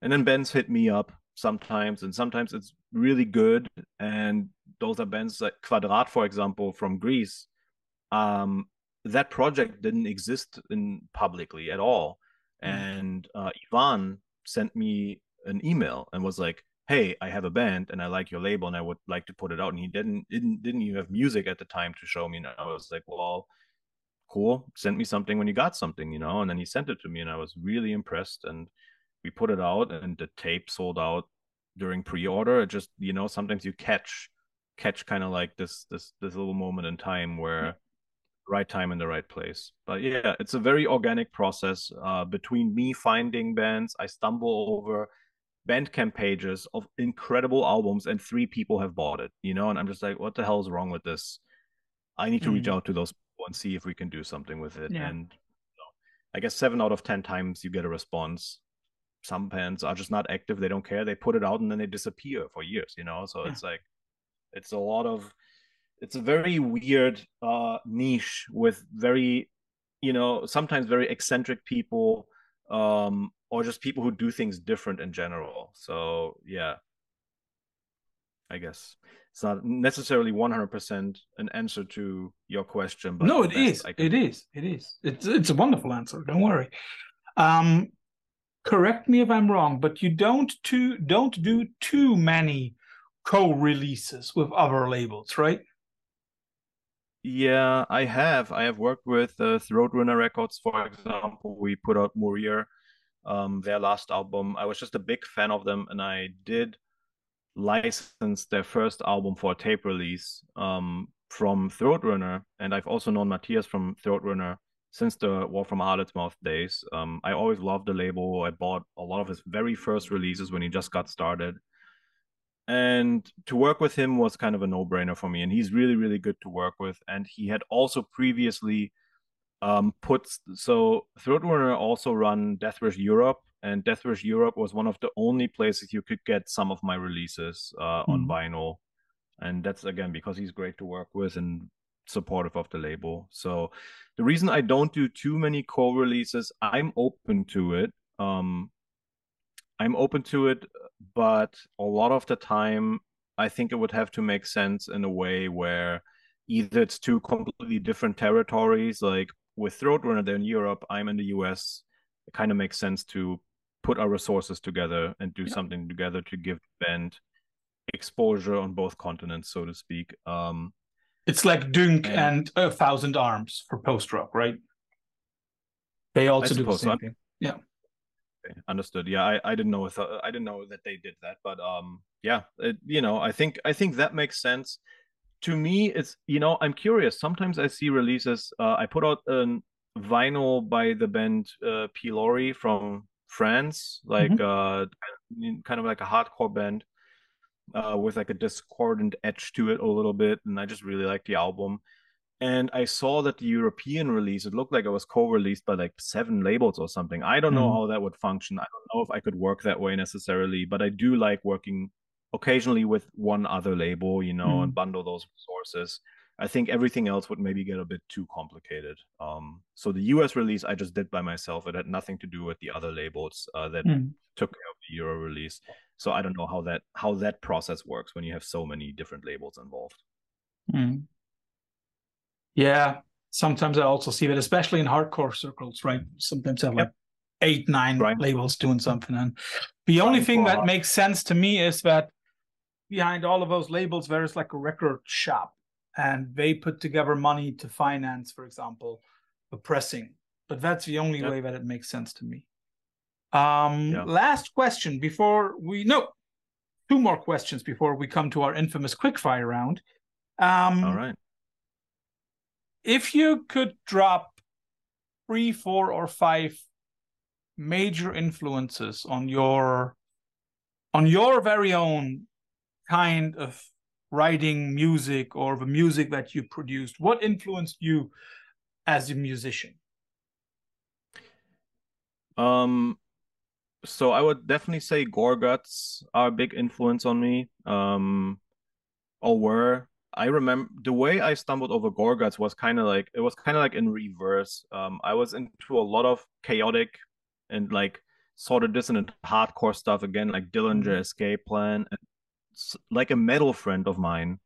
and then bands hit me up sometimes, and sometimes it's really good. And those are bands like Quadrat, for example, from Greece. That project didn't exist in publicly at all. And Ivan sent me an email and was like, hey, I have a band and I like your label and I would like to put it out. And he didn't even have music at the time to show me. And I was like, well, cool. Send me something when you got something, you know? And then he sent it to me and I was really impressed. And we put it out, and the tape sold out during pre-order. It just, you know, sometimes you catch kind of like this little moment in time where right time in the right place. But yeah, it's a very organic process between me finding bands. I stumble over Bandcamp pages of incredible albums, and 3 people have bought it, you know, and I'm just like, what the hell is wrong with this? I need to reach out to those people and see if we can do something with it. And you know, I guess 7 out of 10 times you get a response. Some bands are just not active. They don't care. They put it out and then they disappear for years, you know? So it's like, it's a very weird niche with very you know, sometimes very eccentric people, or just people who do things different in general. So yeah, I guess it's not necessarily 100% an answer to your question, but no, it is. It's a wonderful answer. Don't worry. Correct me if I'm wrong, but you don't do too many co-releases with other labels, right? Yeah, I have. I have worked with Throatrunner Records, for example. We put out Morir, their last album. I was just a big fan of them, and I did license their first album for a tape release from Throatrunner. And I've also known Matthias from Throatrunner since the War from a Harlot's Mouth days. I always loved the label. I bought a lot of his very first releases when he just got started. And to work with him was kind of a no-brainer for me. And he's really, really good to work with. And he had also previously so Throatrunner also run Deathwish Europe. And Deathwish Europe was one of the only places you could get some of my releases on vinyl. And that's, again, because he's great to work with and supportive of the label. So the reason I don't do too many co-releases, I'm open to it. I'm open to it, but a lot of the time, I think it would have to make sense in a way where either it's two completely different territories, like with Throatrunner, they're in Europe, I'm in the US. It kind of makes sense to put our resources together and do something together to give the band exposure on both continents, so to speak. It's like Dunk and A Thousand Arms for post-rock, right? They also do the same thing. Yeah. Okay. Understood. Yeah, I didn't know. I didn't know that they did that, but yeah, I think that makes sense. To me, it's, you know, I'm curious. Sometimes I see releases. I put out an vinyl by the band Pilori from France, like kind of like a hardcore band with like a discordant edge to it a little bit, and I just really liked the album. And I saw that the European release, it looked like it was co-released by like 7 labels or something. I don't know how that would function. I don't know if I could work that way necessarily, but I do like working occasionally with one other label, you know, and bundle those resources. I think everything else would maybe get a bit too complicated. So the US release I just did by myself. It had nothing to do with the other labels that took care of the Euro release. So I don't know how that process works when you have so many different labels involved. Yeah, sometimes I also see that, especially in hardcore circles, right? Sometimes I have like 8, 9 labels doing something. And the only thing that makes sense to me is that behind all of those labels, there is like a record shop. And they put together money to finance, for example, the pressing. But that's the only way that it makes sense to me. Last question before we... No, 2 more questions before we come to our infamous quickfire round. All right. If you could drop 3, 4, or 5 major influences on your very own kind of writing music or the music that you produced, what influenced you as a musician? So I would definitely say Gorguts are a big influence on me, or were. I remember the way I stumbled over Gorguts was kind of like in reverse. I was into a lot of chaotic and like sort of dissonant hardcore stuff again, like Dillinger Escape Plan, and like a metal friend of mine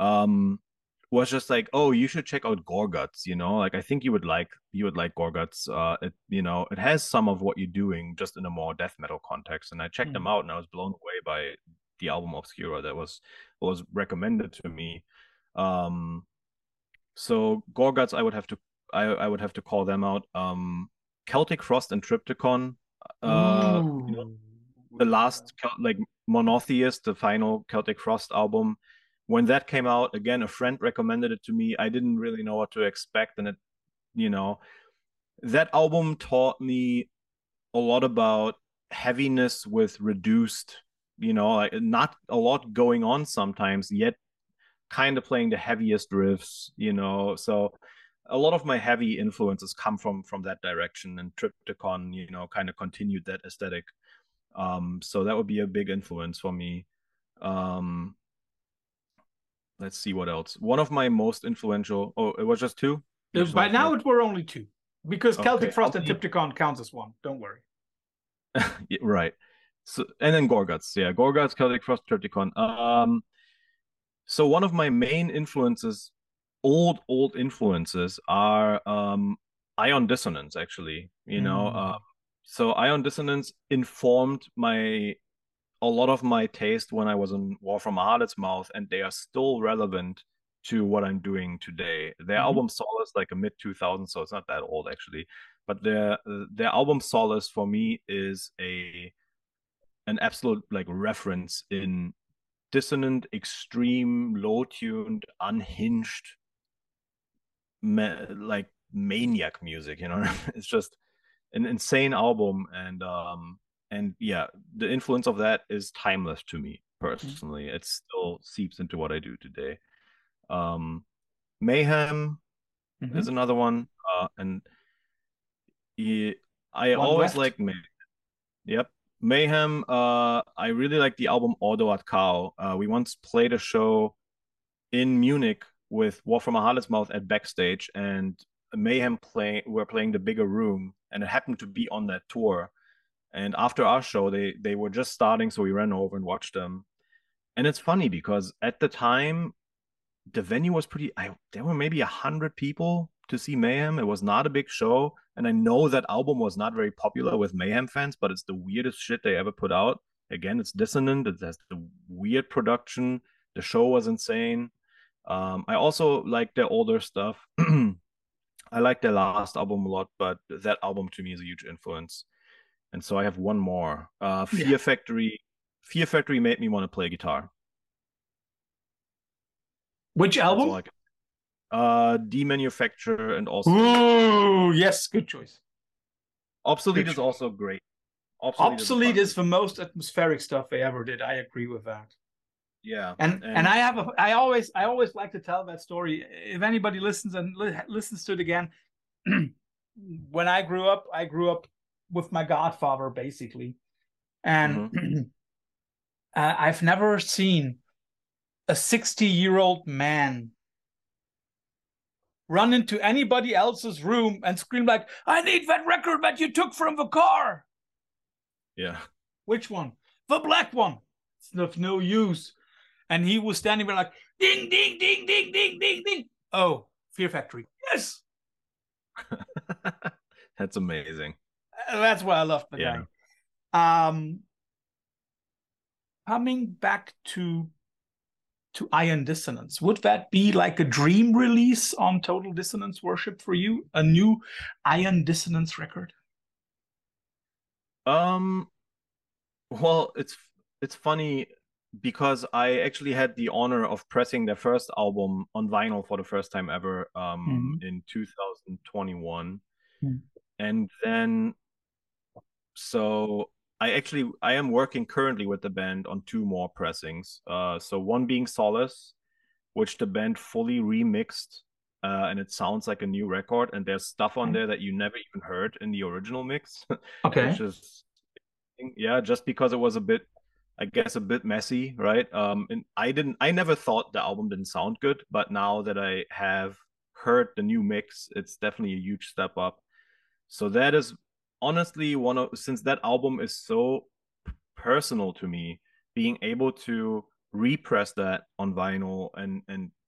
was just like, oh, you should check out Gorguts, you know, like I think you would like Gorguts. It has some of what you're doing just in a more death metal context. And I checked them out and I was blown away by the album Obscura that was recommended to me. So Gorguts, I would have to call them out. Celtic Frost and Triptykon, you know, the last like Monotheist, the final Celtic Frost album. When that came out, again, a friend recommended it to me. I didn't really know what to expect, and it, you know, that album taught me a lot about heaviness with reduced, you know, like not a lot going on sometimes, yet kind of playing the heaviest riffs, you know. So a lot of my heavy influences come from that direction, and Triptykon, you know, kind of continued that aesthetic. So that would be a big influence for me. Let's see what else. One of my most influential. Oh, it was just 2. By now it were only 2. Because Celtic Frost and Triptykon counts as one. Don't worry. Yeah, right. So, and then Gorguts. Yeah, Gorguts, Celtic Frost, Triptykon. So one of my main influences, old influences, are Ion Dissonance, actually. You know, so Ion Dissonance informed a lot of my taste when I was in War from a Harlot's Mouth, and they are still relevant to what I'm doing today. Their album Solace, like a mid-2000s, so it's not that old actually. But their album Solace for me is an absolute like reference in dissonant, extreme, low-tuned, unhinged, like maniac music. You know, it's just an insane album, and yeah, the influence of that is timeless to me personally. It still seeps into what I do today. Mayhem is another one, and I always liked Mayhem. Yep, Mayhem. I really like the album Ordo Ad Kao. We once played a show in Munich with War from a Harlot's Mouth at Backstage, and Mayhem were playing the bigger room, and it happened to be on that tour. And after our show, they were just starting, so we ran over and watched them. And it's funny because at the time, the venue was there were maybe 100 people to see Mayhem. It was not a big show. And I know that album was not very popular with Mayhem fans, but it's the weirdest shit they ever put out. Again, it's dissonant. It has the weird production. The show was insane. I also like their older stuff. I like their last album a lot, but that album to me is a huge influence. And so I have one more. Fear Factory. Fear Factory made me want to play guitar. Which album? Demanufacture and also... Ooh, yes, good choice. Obsolete is also great. Obsolete is the most atmospheric stuff they ever did. I agree with that. Yeah, and I always like to tell that story. If anybody listens and listens to it again, when I grew up with my godfather basically, and I've never seen a 60-year-old man run into anybody else's room and scream like, "I need that record that you took from the car." Yeah. Which one? The black one. It's of no use. And he was standing there like, ding, ding, ding, ding, ding, ding, ding. Oh, Fear Factory. Yes. That's amazing. That's why I love the guy. Coming back to Ion Dissonance, would that be like a dream release on Total Dissonance Worship for you? A new Ion Dissonance record? Well, it's funny, because I actually had the honor of pressing their first album on vinyl for the first time ever in 2021. And then, so I am working currently with the band on two more pressings. So one being Solace, which the band fully remixed, and it sounds like a new record. And there's stuff on there that you never even heard in the original mix. Okay. Which is, yeah, just because it was a bit, I guess, a bit messy, right? And I never thought the album didn't sound good, but now that I have heard the new mix, it's definitely a huge step up. So that is honestly since that album is so personal to me, being able to repress that on vinyl and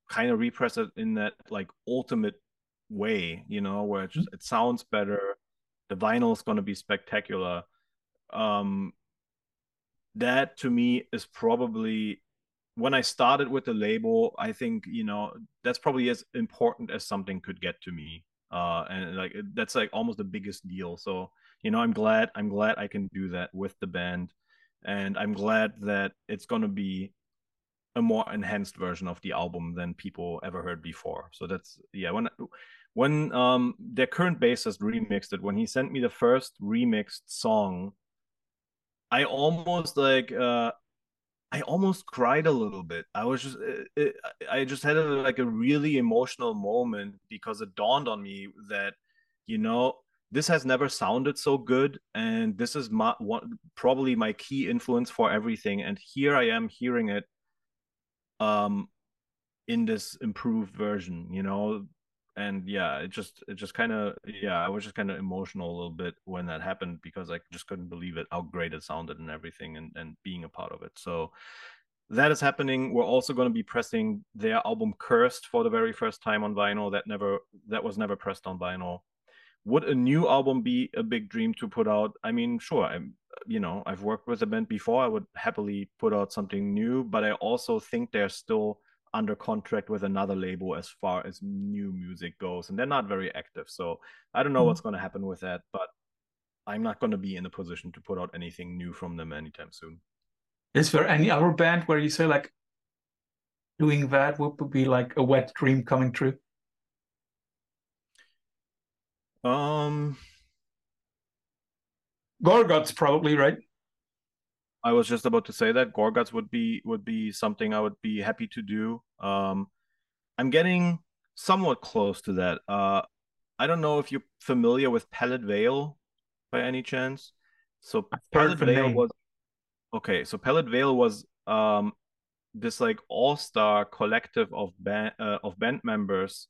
kind of repress it in that like ultimate way, you know, where it just, it sounds better. The vinyl is going to be spectacular. That to me is probably, when I started with the label, I think, you know, that's probably as important as something could get to me. And like, that's like almost the biggest deal. So, you know, I'm glad I can do that with the band, and I'm glad that it's going to be a more enhanced version of the album than people ever heard before. So that's, yeah. When their current bassist remixed it, when he sent me the first remixed song, I almost cried a little bit. I just had a really emotional moment, because it dawned on me that, you know, this has never sounded so good, and this is probably my key influence for everything. And here I am hearing it, in this improved version, you know, And yeah, it just kind of, yeah, I was just kind of emotional a little bit when that happened, because I just couldn't believe it, how great it sounded and everything, and being a part of it. So that is happening. We're also going to be pressing their album Cursed for the very first time on vinyl. That was never pressed on vinyl. Would a new album be a big dream to put out? I mean, sure, I've worked with a band before. I would happily put out something new, but I also think they're still under contract with another label as far as new music goes, and they're not very active. So I don't know what's going to happen with that, but I'm not going to be in a position to put out anything new from them anytime soon. Is there any other band where you say, like, doing that would be like a wet dream coming true? Gorguts probably, right? I was just about to say that Gorguts would be something I would be happy to do. I'm getting somewhat close to that. I don't know if you're familiar with Pellet Veil by any chance. So Pellet Veil was okay. So Pellet Veil was this like all-star collective of band members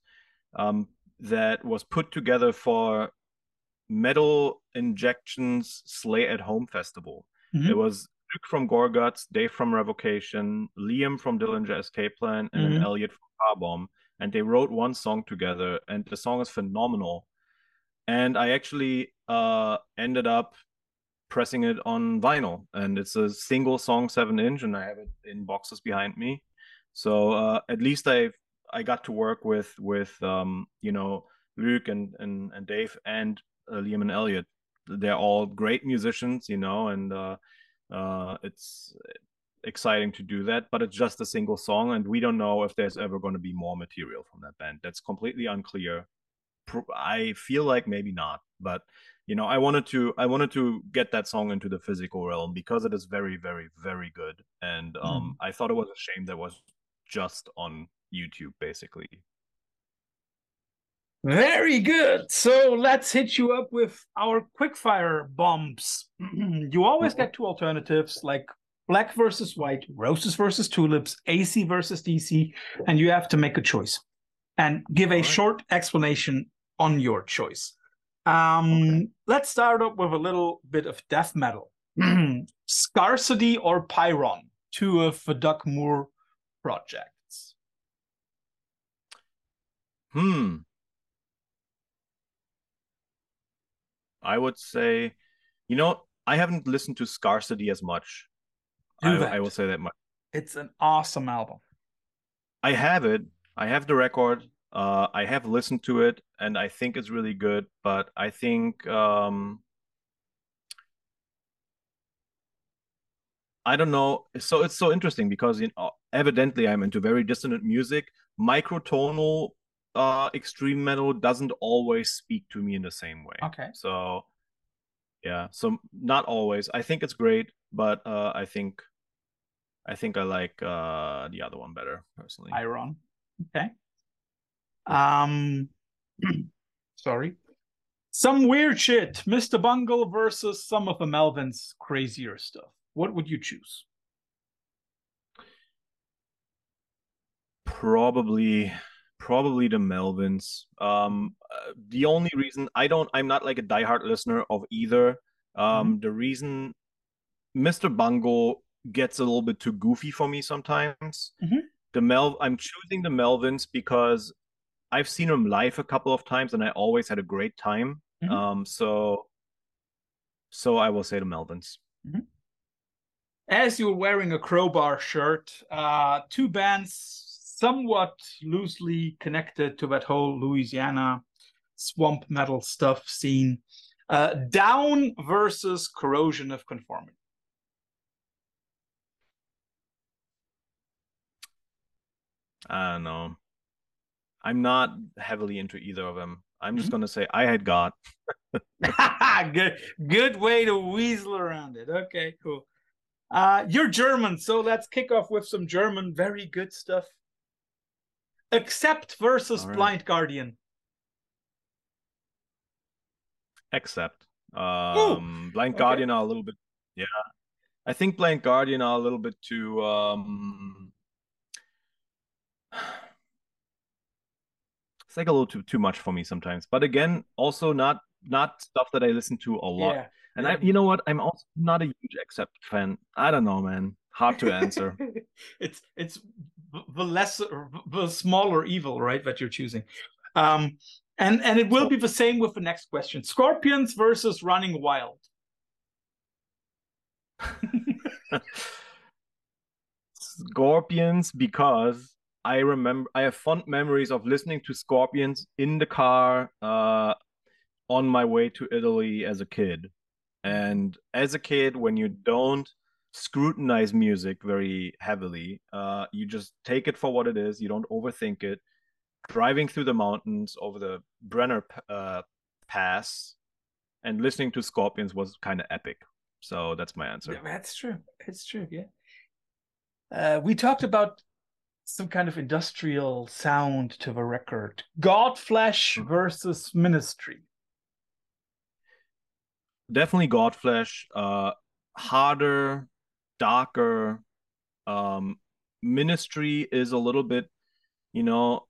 that was put together for Metal Injection's Slay at Home Festival. Mm-hmm. It was Luke from Gorguts, Dave from Revocation, Liam from Dillinger Escape Plan, and then Elliot from Car Bomb. And they wrote one song together, and the song is phenomenal. And I actually ended up pressing it on vinyl, and it's a single song 7-inch, and I have it in boxes behind me. So at least I got to work with Luke and Dave and Liam and Elliot. They're all great musicians, and it's exciting to do that, but it's just a single song, and we don't know if there's ever going to be more material from that band. That's completely unclear. I feel like maybe not, but I wanted to get that song into the physical realm, because it is very, very, very good. And I thought it was a shame that was just on YouTube, basically. Very good. So let's hit you up with our quickfire bombs. You always get two alternatives, like black versus white, roses versus tulips, AC versus DC, and you have to make a choice and give a short explanation on your choice. Let's start up with a little bit of death metal. Scarcity or Pyron, two of the Doug Moore projects. I would say, I haven't listened to Scarcity as much. I will say that much. It's an awesome album. I have it. I have the record. I have listened to it, and I think it's really good. But I think I don't know. So it's so interesting, because evidently I'm into very dissonant music. Microtonal extreme metal doesn't always speak to me in the same way. Okay. So yeah, so not always. I think it's great, but I think I like the other one better personally. Iron. Okay. Sorry. Some weird shit. Mr. Bungle versus some of the Melvins' crazier stuff. What would you choose? Probably the Melvins. The only reason I'm not like a diehard listener of either. The reason Mr. Bungle gets a little bit too goofy for me sometimes. I'm choosing the Melvins because I've seen them live a couple of times, and I always had a great time. So I will say the Melvins. As you're wearing a Crowbar shirt, two bands somewhat loosely connected to that whole Louisiana swamp metal stuff scene. Down versus Corrosion of Conformity. I don't know. I'm not heavily into either of them. I'm just going to say I had God. Good way to weasel around it. Okay, cool. You're German, so let's kick off with some German very good stuff. Accept versus Blind Guardian. Accept. Blind Guardian are a little bit, I think Blind Guardian are a little bit too it's like a little too much for me sometimes. But again, also not stuff that I listen to a lot. Yeah. And I, you know what? I'm also not a huge Accept fan. I don't know, man. Hard to answer. It's the smaller evil, right, that you're choosing. And it will be the same with the next question. Scorpions versus Running Wild. Scorpions, because I have fond memories of listening to Scorpions in the car on my way to Italy as a kid. And as a kid, when you don't scrutinize music very heavily, you just take it for what it is. You don't overthink it. Driving through the mountains over the Brenner Pass and listening to Scorpions was kind of epic. So that's my answer. Yeah, that's true. It's true. Yeah. We talked about some kind of industrial sound to the record. Godflesh versus Ministry. Definitely Godflesh. Harder, darker. Ministry is a little bit, you know.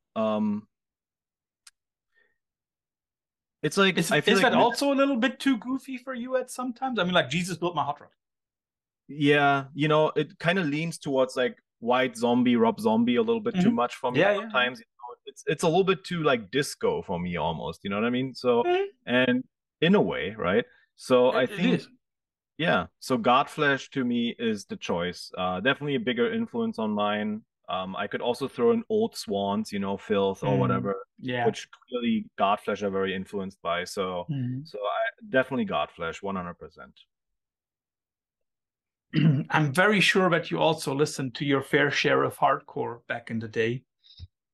It's like I feel like that also a little bit too goofy for you at sometimes. I mean, like Jesus Built My Hot Rod. Yeah, you know, it kind of leans towards like White Zombie, Rob Zombie a little bit too much for me sometimes. You know, it's a little bit too like disco for me almost. You know what I mean? So and in a way, right? So I think, yeah. So Godflesh to me is the choice. Definitely a bigger influence on mine. I could also throw in Old Swans, you know, Filth or whatever, which clearly Godflesh are very influenced by. So, so I definitely Godflesh, 100%. I'm very sure that you also listened to your fair share of hardcore back in the day.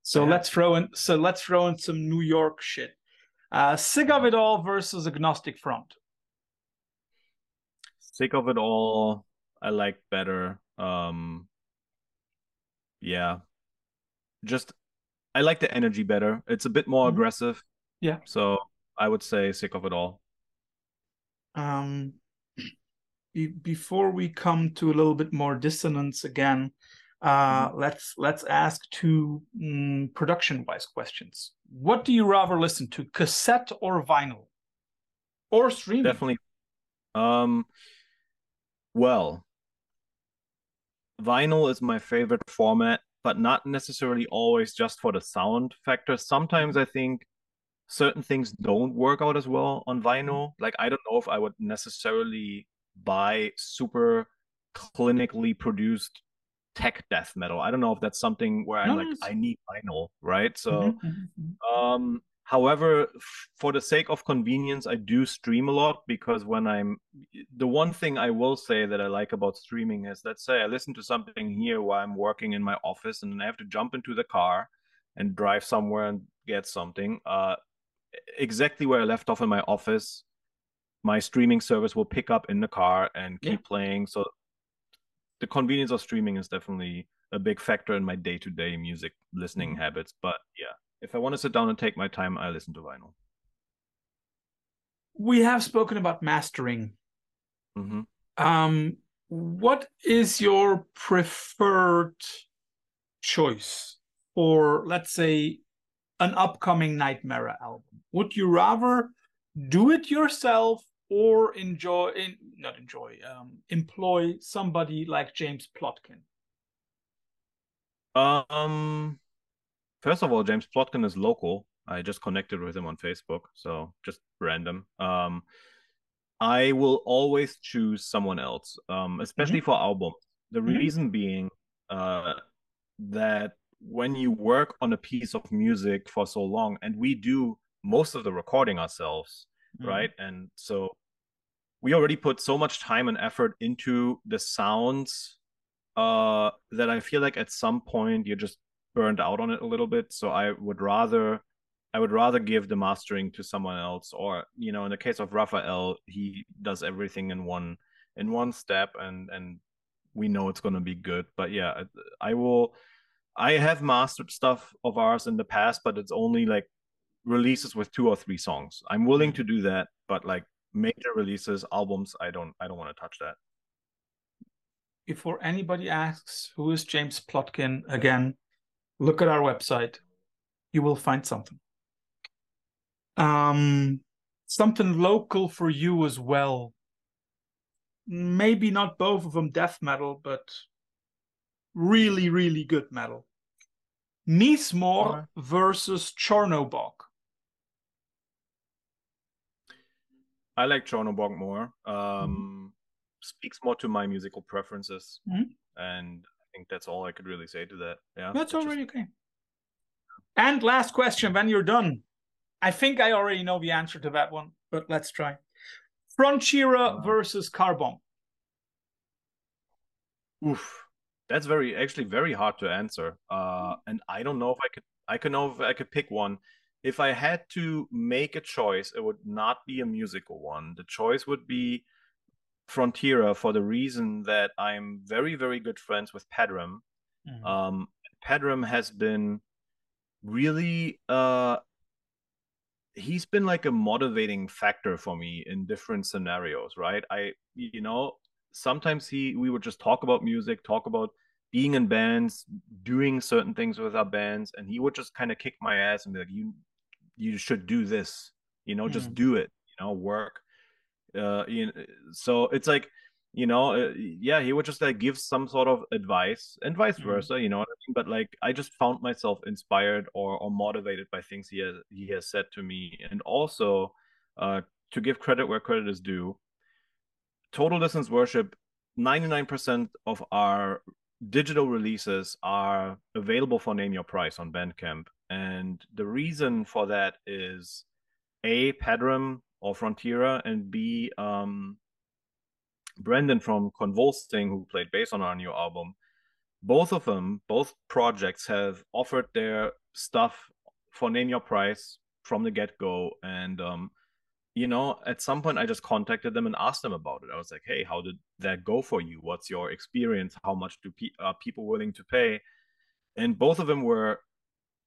So let's throw in some New York shit. Sick of It All versus Agnostic Front. Sick of It All, I like better. Yeah, just I like the energy better. It's a bit more aggressive. Yeah, so I would say Sick of It All. Before we come to a little bit more dissonance again, let's ask two production-wise questions. What do you rather listen to, cassette or vinyl, or streaming? Definitely. Well, vinyl is my favorite format, but not necessarily always just for the sound factor. Sometimes I think certain things don't work out as well on vinyl. Like, I don't know if I would necessarily buy super clinically produced tech death metal. I don't know if that's something where I'm like, I need vinyl, right? So, however, for the sake of convenience, I do stream a lot, because when the one thing I will say that I like about streaming is, let's say I listen to something here while I'm working in my office, and then I have to jump into the car and drive somewhere and get something. Exactly where I left off in my office, my streaming service will pick up in the car and keep playing. So the convenience of streaming is definitely a big factor in my day-to-day music listening habits. But yeah, if I want to sit down and take my time, I listen to vinyl. We have spoken about mastering. What is your preferred choice for, let's say, an upcoming Nightmarer album? Would you rather do it yourself or employ somebody like James Plotkin? First of all, James Plotkin is local. I just connected with him on Facebook, so just random. I will always choose someone else, especially for albums. The reason being that when you work on a piece of music for so long, and we do most of the recording ourselves, right? And so we already put so much time and effort into the sounds that I feel like at some point you're just burned out on it a little bit. So I would rather give the mastering to someone else, or, you know, in the case of Rafael, he does everything in one step, and we know it's going to be good. But yeah, I have mastered stuff of ours in the past, but it's only like releases with 2 or 3 songs. I'm willing to do that, but like major releases, albums, I don't want to touch that. Before anybody asks who is James Plotkin again, look at our website. You will find something. Something local for you as well. Maybe not both of them death metal, but really, really good metal. Nismor versus Chornobog. I like Chornobog more. Speaks more to my musical preferences. And I think that's all I could really say to that. Yeah, that's already okay. And last question, when you're done. I think I already know the answer to that one, but let's try. Frontiera versus Carbomb. Oof. That's actually very hard to answer. And I don't know if I could pick one. If I had to make a choice, it would not be a musical one. The choice would be Frontiera, for the reason that I'm very, very good friends with Pedram. Pedram has been really he's been like a motivating factor for me in different scenarios, right? Sometimes we would just talk about music, talk about being in bands, doing certain things with our bands, and he would just kind of kick my ass and be like, you should do this, just do it, work. So it's like, he would just like give some sort of advice and vice versa, you know what I mean? But like, I just found myself inspired or motivated by things he has said to me. And also, to give credit where credit is due, Total Dissonance Worship, 99% of our digital releases are available for Name Your Price on Bandcamp. And the reason for that is A, Pedram or Frontiera, and B, Brendan from Convulsing, who played bass on our new album. Both projects have offered their stuff for Name Your Price from the get-go. And at some point I just contacted them and asked them about it. I was like, hey, how did that go for you? What's your experience? How much are people willing to pay? And both of them were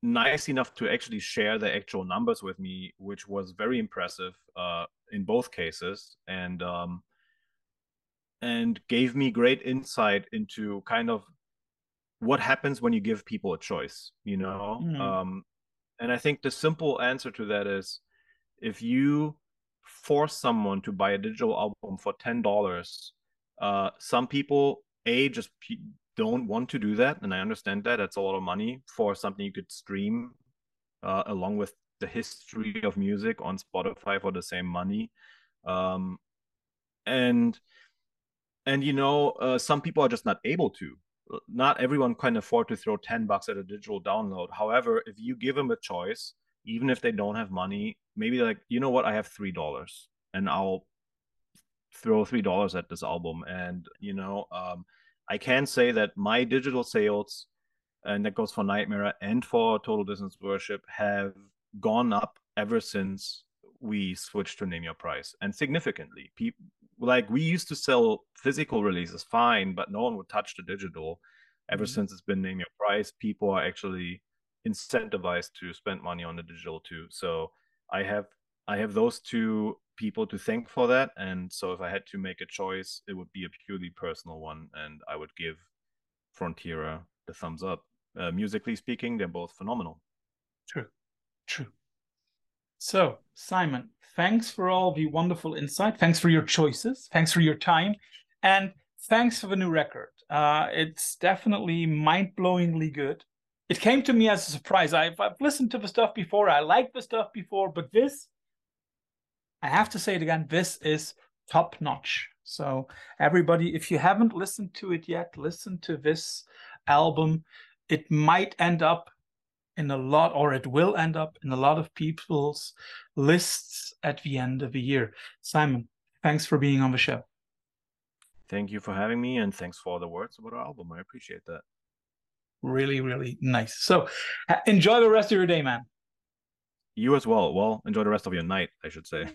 nice enough to actually share the actual numbers with me, which was very impressive in both cases. And gave me great insight into kind of what happens when you give people a choice, and I think the simple answer to that is, if you force someone to buy a digital album for $10, some people, A, just don't want to do that. And I understand that. That's a lot of money for something you could stream along with the history of music on Spotify for the same money. Some people are just not able to. Not everyone can afford to throw $10 at a digital download. However, if you give them a choice, even if they don't have money, maybe like, you know what, I have $3 and I'll throw $3 at this album. And, I can say that my digital sales, and that goes for Nightmarer and for Total Dissonance Worship, have gone up ever since we switched to Name Your Price. And significantly, people, like, we used to sell physical releases fine, but no one would touch the digital. Ever since it's been Name Your Price, people are actually incentivized to spend money on the digital too. So I have those two people to thank for that. And so if I had to make a choice, it would be a purely personal one, and I would give Frontiera the thumbs up. Musically speaking, they're both phenomenal. True. So, Simon, thanks for all the wonderful insight. Thanks for your choices. Thanks for your time. And thanks for the new record. It's definitely mind-blowingly good. It came to me as a surprise. I've listened to the stuff before. I liked the stuff before. But this, I have to say it again, this is top-notch. So, everybody, if you haven't listened to it yet, listen to this album. It might end up it will end up in a lot of people's lists at the end of the year. Simon, thanks for being on the show. Thank you for having me, and thanks for the words about our album. I appreciate that. Really, really nice. So enjoy the rest of your day, man. You as well. Well, enjoy the rest of your night, I should say.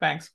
Thanks.